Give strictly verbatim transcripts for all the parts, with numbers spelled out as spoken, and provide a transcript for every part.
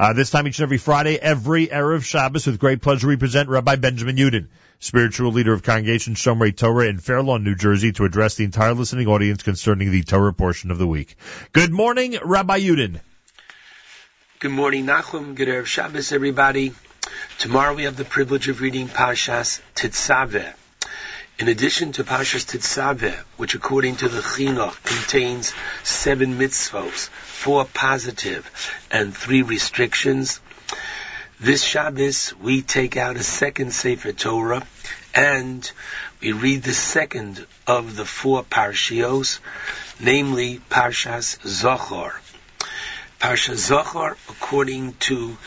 Uh, this time each and every Friday, every Erev Shabbos, with great pleasure we present Rabbi Benjamin Yudin, spiritual leader of Congregation Shomrei Torah in Fair Lawn, New Jersey, to address the entire listening audience concerning the Torah portion of the week. Good morning, Rabbi Yudin. Good morning, Nachum. Good Erev Shabbos, everybody. Tomorrow we have the privilege of reading Parshas Tetzaveh. In addition to Parshas Tetzaveh, which according to the Chinuch contains seven mitzvos, four positive and three restrictions, this Shabbos we take out a second Sefer Torah and we read the second of the four Parshios, namely Parshas Zachor. Parshas Zachor, according to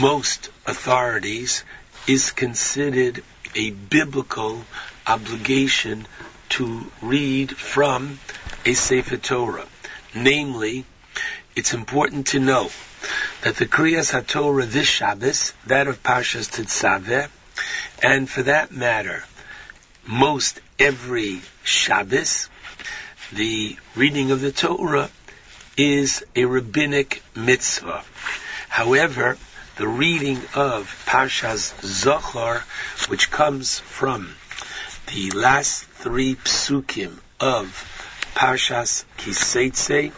most authorities, is considered a biblical obligation to read from a Sefer Torah. Namely, it's important to know that the Kriyas HaTorah this Shabbos, that of Parshas Tetzaveh, and for that matter, most every Shabbos, the reading of the Torah is a Rabbinic Mitzvah. However, the reading of Parshas Zachor, which comes from the last three psukim of Parshas Kiseitze,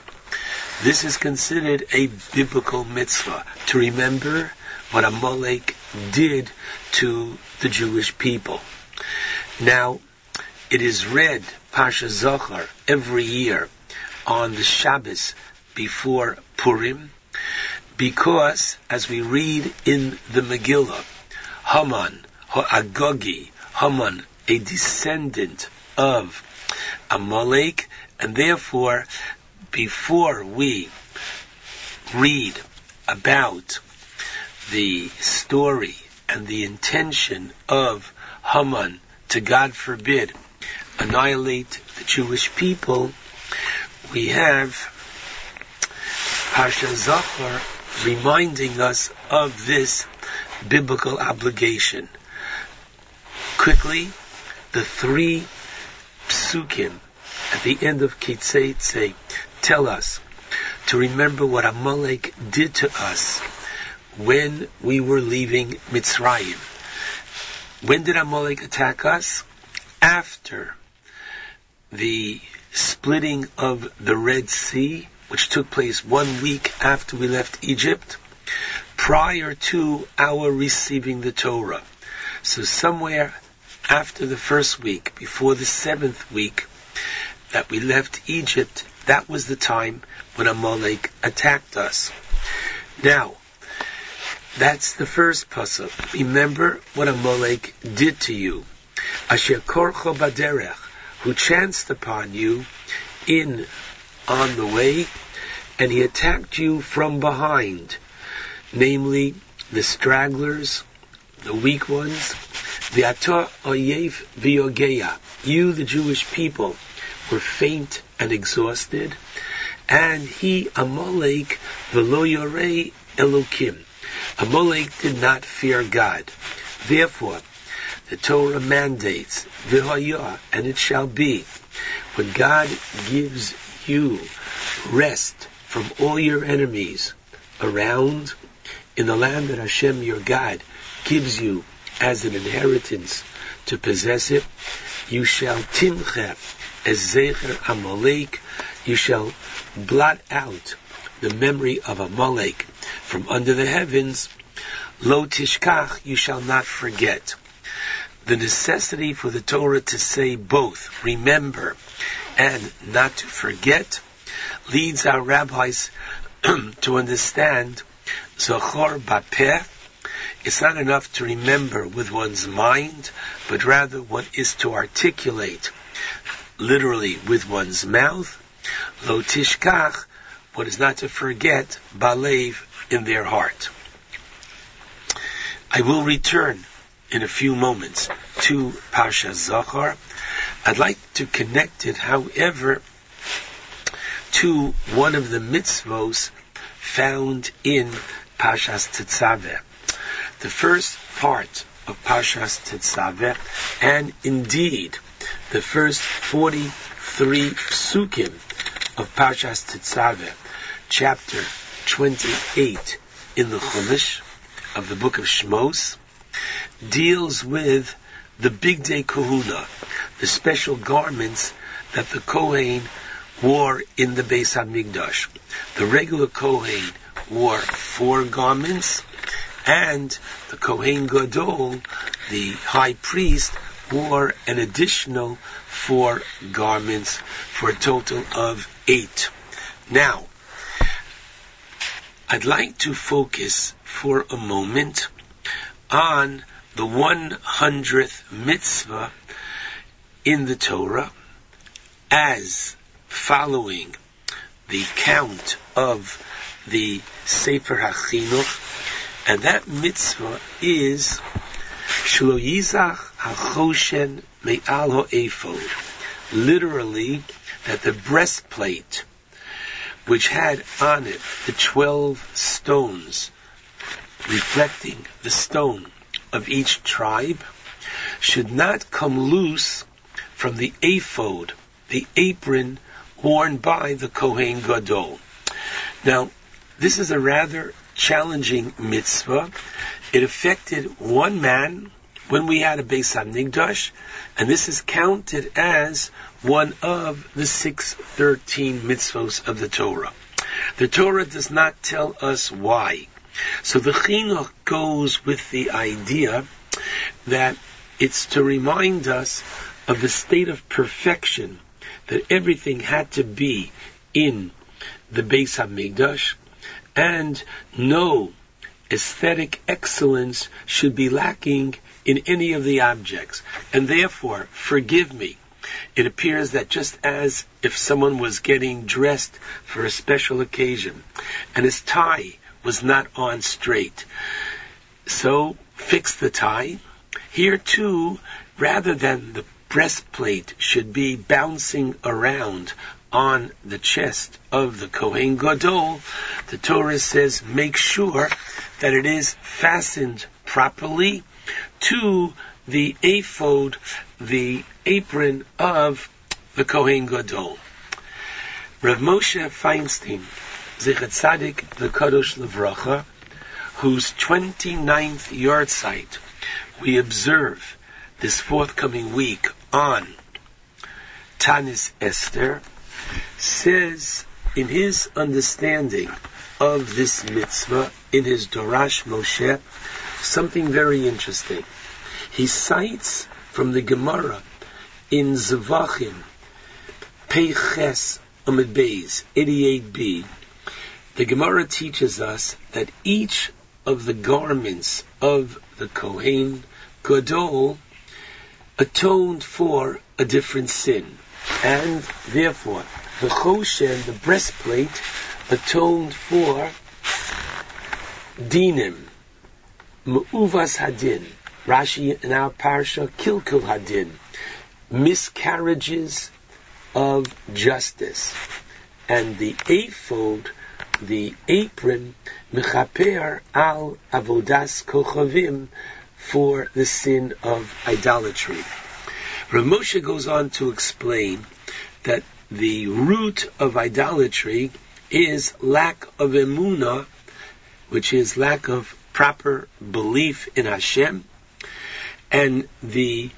this is considered a biblical mitzvah, to remember what Amalek did to the Jewish people. Now, it is read, Parshas Zachor, every year on the Shabbos before Purim, because, as we read in the Megillah, Haman, Ha'agogi, Haman, a descendant of Amalek, and therefore, before we read about the story and the intention of Haman to, God forbid, annihilate the Jewish people, we have Parshas Zachor reminding us of this biblical obligation. Quickly, the three psukim at the end of Ki Seitzei tell us to remember what Amalek did to us when we were leaving Mitzrayim. When did Amalek attack us? After the splitting of the Red Sea, which took place one week after we left Egypt, prior to our receiving the Torah. So somewhere after the first week, before the seventh week that we left Egypt, that was the time when Amalek attacked us. Now, that's the first pasuk. Remember what Amalek did to you. Asher Korcho Baderech, who chanced upon you in on the way, and he attacked you from behind, namely the stragglers, the weak ones, the Atar Ayev V'Yogeya. You, the Jewish people, were faint and exhausted. And he, Amolek V'Lo Yore Elokim. Amolek did not fear God. Therefore, the Torah mandates, V'Haya, and it shall be, when God gives you rest from all your enemies around, in the land that Hashem, your God, gives you as an inheritance to possess it, you shall timcha es zecher Amalek, you shall blot out the memory of Amalek from under the heavens, lo tishkach, you shall not forget. The necessity for the Torah to say both, remember and not to forget, leads our rabbis to understand Zachor bapeh. It's not enough to remember with one's mind, but rather one is to articulate, literally with one's mouth, lo tishkach, what is not to forget, balev, in their heart. I will return in a few moments to Parshas Zachor. I'd like to connect it, however, to one of the mitzvos found in Parshas Tetzaveh. The first part of Parshas Tetzaveh, and indeed the first forty-three psukim of Parshas Tetzaveh, chapter twenty-eight, in the Chumash of the book of Shmos deals with the big day kahuna, the special garments that the Kohen wore in the Beis HaMikdash. The regular Kohen wore four garments, and the Kohen Gadol, the high priest, wore an additional four garments for a total of eight. Now, I'd like to focus for a moment on the one hundredth mitzvah in the Torah as following the count of the Sefer HaChinuch, and that mitzvah is Shelo Yizach HaChoshen Me'al HaEphod, literally that the breastplate which had on it the twelve stones, reflecting the stone of each tribe, should not come loose from the ephod, the apron worn by the Kohen Gadol. Now, this is a rather challenging mitzvah. It affected one man when we had a Beis HaMikdash, and this is counted as one of the six thirteen mitzvahs of the Torah. The Torah does not tell us why. So the Chinuch goes with the idea that it's to remind us of the state of perfection that everything had to be in the Beis HaMikdash, and no aesthetic excellence should be lacking in any of the objects. And therefore, forgive me, it appears that just as if someone was getting dressed for a special occasion and his tie was not on straight, so fix the tie. Here too, rather than the breastplate should be bouncing around on the chest of the Kohen Gadol, the Torah says make sure that it is fastened properly to the ephod, the apron of the Kohen Gadol. Rav Moshe Feinstein, Zichat Tzadik V'Kadosh Levracha, whose twenty-ninth yahrzeit we observe this forthcoming week on Tanis Esther, says in his understanding of this mitzvah in his Dorash Moshe something very interesting. He cites from the Gemara in Zevachim Peiches Amid Beis eighty-eight b. The Gemara teaches us that each of the garments of the Kohen Gadol atoned for a different sin, and therefore the choshen, the breastplate, atoned for dinim, me'uvas hadin. Rashi in our parsha, kilkul hadin, miscarriages of justice. And the ephod, the apron, mechaper al avodas kochavim, for the sin of idolatry. Rav Moshe goes on to explain that the root of idolatry is lack of emunah, which is lack of proper belief in Hashem, and the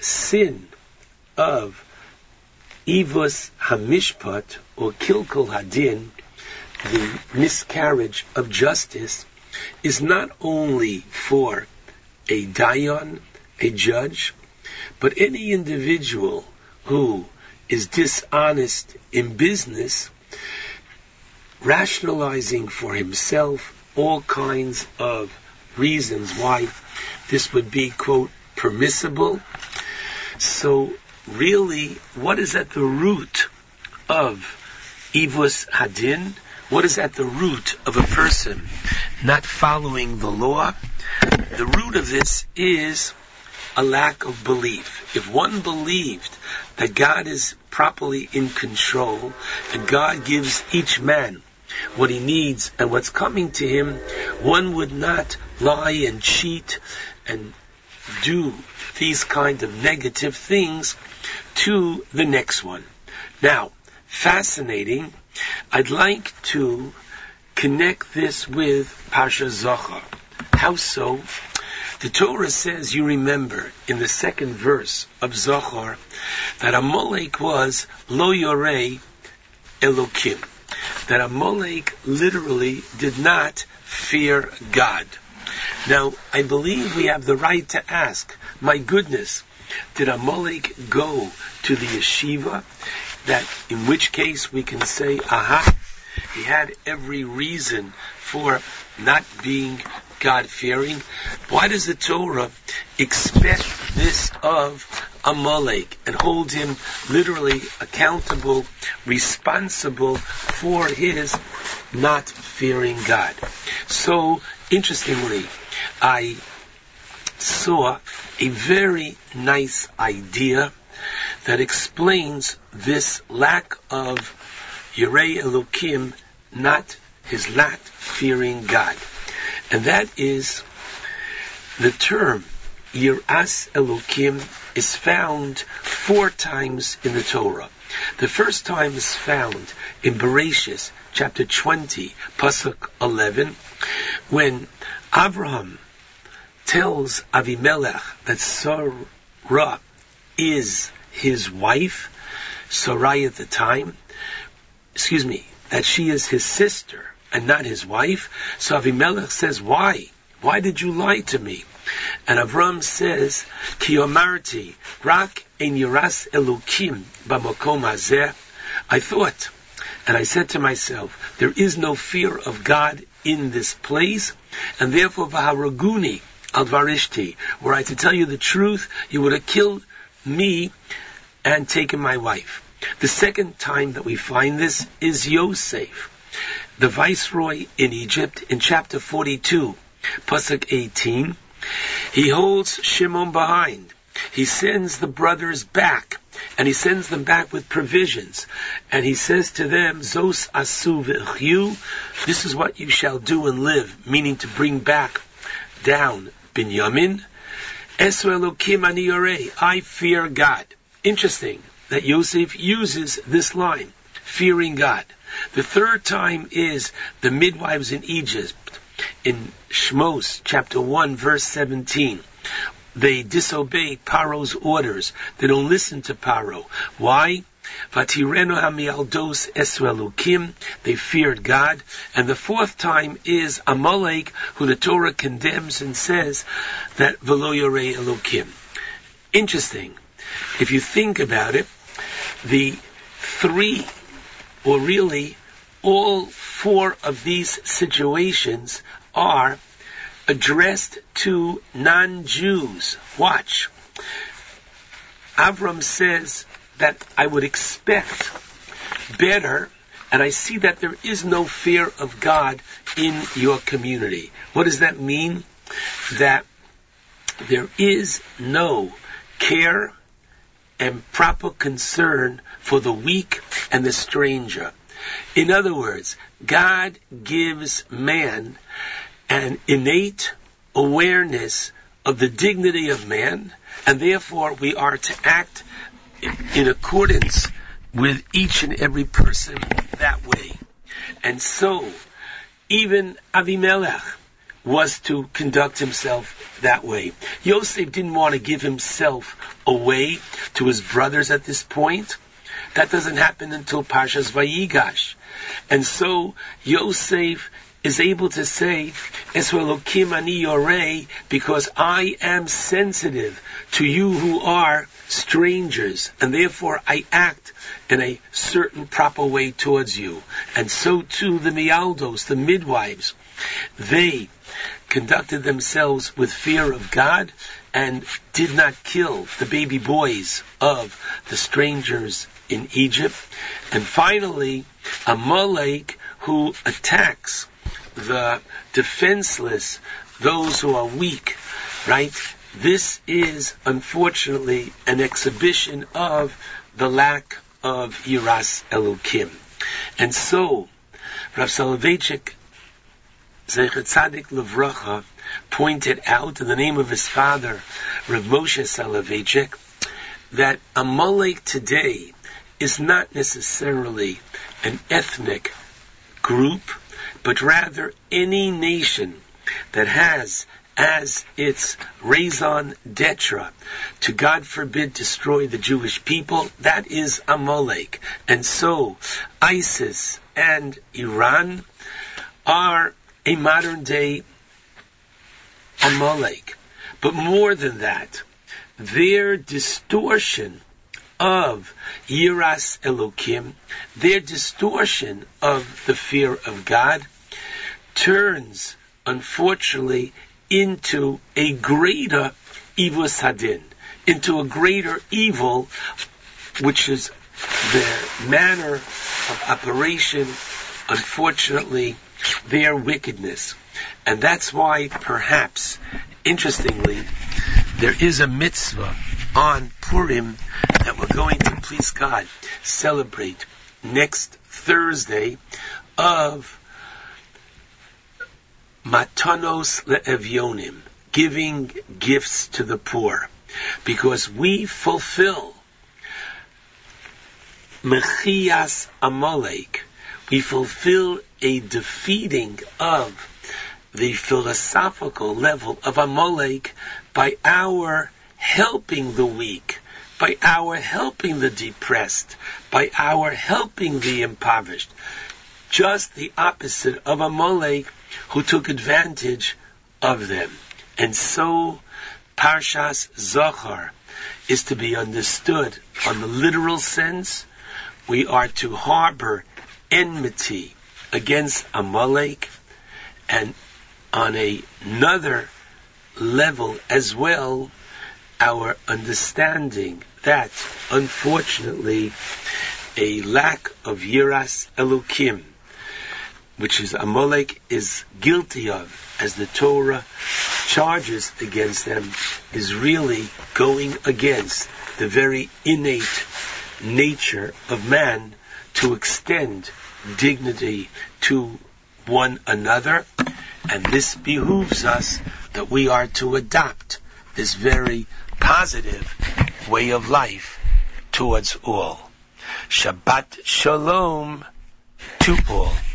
sin of ivus hamishpat, or kilkul hadin, the miscarriage of justice, is not only for a dayan, a judge, but any individual who is dishonest in business, rationalizing for himself all kinds of reasons why this would be, quote, permissible. So really, what is at the root of Ivus Hadin? What is at the root of a person not following the law? The root of this is a lack of belief. If one believed that God is properly in control, and God gives each man what he needs and what's coming to him, one would not lie and cheat and do these kind of negative things to the next one. Now, fascinating, I'd like to connect this with Parshas Zachor. How so? The Torah says, you remember, in the second verse of Zachor, that Amolek was Lo Yore Elokim. That Amolek literally did not fear God. Now, I believe we have the right to ask, my goodness, did Amalek go to the yeshiva? That, in which case, we can say, aha, he had every reason for not being God-fearing. Why does the Torah expect this of Amalek and hold him literally accountable, responsible for his not fearing God? So, interestingly, I saw a very nice idea that explains this lack of Yirei Elokim, not his not fearing God. And that is, the term Yiras Elokim is found four times in the Torah. The first time is found in Bereshis, chapter twenty, pasuk eleven, when Avraham tells Avimelech that Sarah is his wife, Sarai at the time, excuse me, that she is his sister and not his wife. So Avimelech says, why? Why did you lie to me? And Avram says, Ki omarti, rak ein yiras elokim b'makom hazeh. I thought, and I said to myself, there is no fear of God in this place, and therefore v'haraguni al varishti. Were I to tell you the truth, you would have killed me and taken my wife. The second time that we find this is Yosef, the viceroy in Egypt, in chapter forty-two, pasuk eighteen. He holds Shimon behind. He sends the brothers back, and he sends them back with provisions. And he says to them, Zos asu v'chyu, this is what you shall do and live, meaning to bring back down Binyamin. Esu elokim ani yorei, I fear God. Interesting that Yosef uses this line, fearing God. The third time is the midwives in Egypt. In Shmos, chapter one, verse seventeen, they disobey Paro's orders. They don't listen to Paro. Why? Vatirenu hamialdos esu elokim. They feared God. And the fourth time is Amalek, who the Torah condemns and says that v'lo yorei elokim. Interesting. If you think about it, the three, or really all four of these situations are addressed to non-Jews. Watch. Avram says that I would expect better, and I see that there is no fear of God in your community. What does that mean? That there is no care and proper concern for the weak and the stranger. In other words, God gives man an innate awareness of the dignity of man, and therefore we are to act in accordance with each and every person that way. And so, even Avimelech was to conduct himself that way. Yosef didn't want to give himself away to his brothers at this point. That doesn't happen until Parshas Vayigash. And so Yosef is able to say, Esu Elokim ani yorei, because I am sensitive to you who are strangers, and therefore I act in a certain proper way towards you. And so too the Mialdos, the midwives, they conducted themselves with fear of God and did not kill the baby boys of the strangers in Egypt. And finally, Amalek, who attacks the defenseless, those who are weak, right? This is, unfortunately, an exhibition of the lack of Yiras Elokim. And so, Rav Soloveitchik, Zecher Tzadik Levracha, pointed out in the name of his father, Rav Moshe Soloveitchik, that Amalek today is not necessarily an ethnic group, but rather any nation that has as its raison d'etre to, God forbid, destroy the Jewish people, that is Amalek. And so ISIS and Iran are a modern day Amalek. But more than that, their distortion of Yiras Elokim, their distortion of the fear of God, turns, unfortunately, into a greater Ivus Hadin, into a greater evil, which is the manner of operation, unfortunately, their wickedness. And that's why, perhaps, interestingly, there is a mitzvah on Purim that we're going to, please God, celebrate next Thursday of Matanos Le'evyonim, giving gifts to the poor, because we fulfill Mechias Amalek. We fulfill a defeating of the philosophical level of Amalek by our helping the weak, by our helping the depressed, by our helping the impoverished. Just the opposite of Amalek, who took advantage of them. And so Parshas Zachor is to be understood on the literal sense. We are to harbor enmity against Amalek, and on a, another level as well, our understanding that, unfortunately, a lack of Yiras Elokim, which is Amalek is guilty of, as the Torah charges against them, is really going against the very innate nature of man to extend dignity to one another. And this behooves us that we are to adopt this very positive way of life towards all. Shabbat Shalom to all.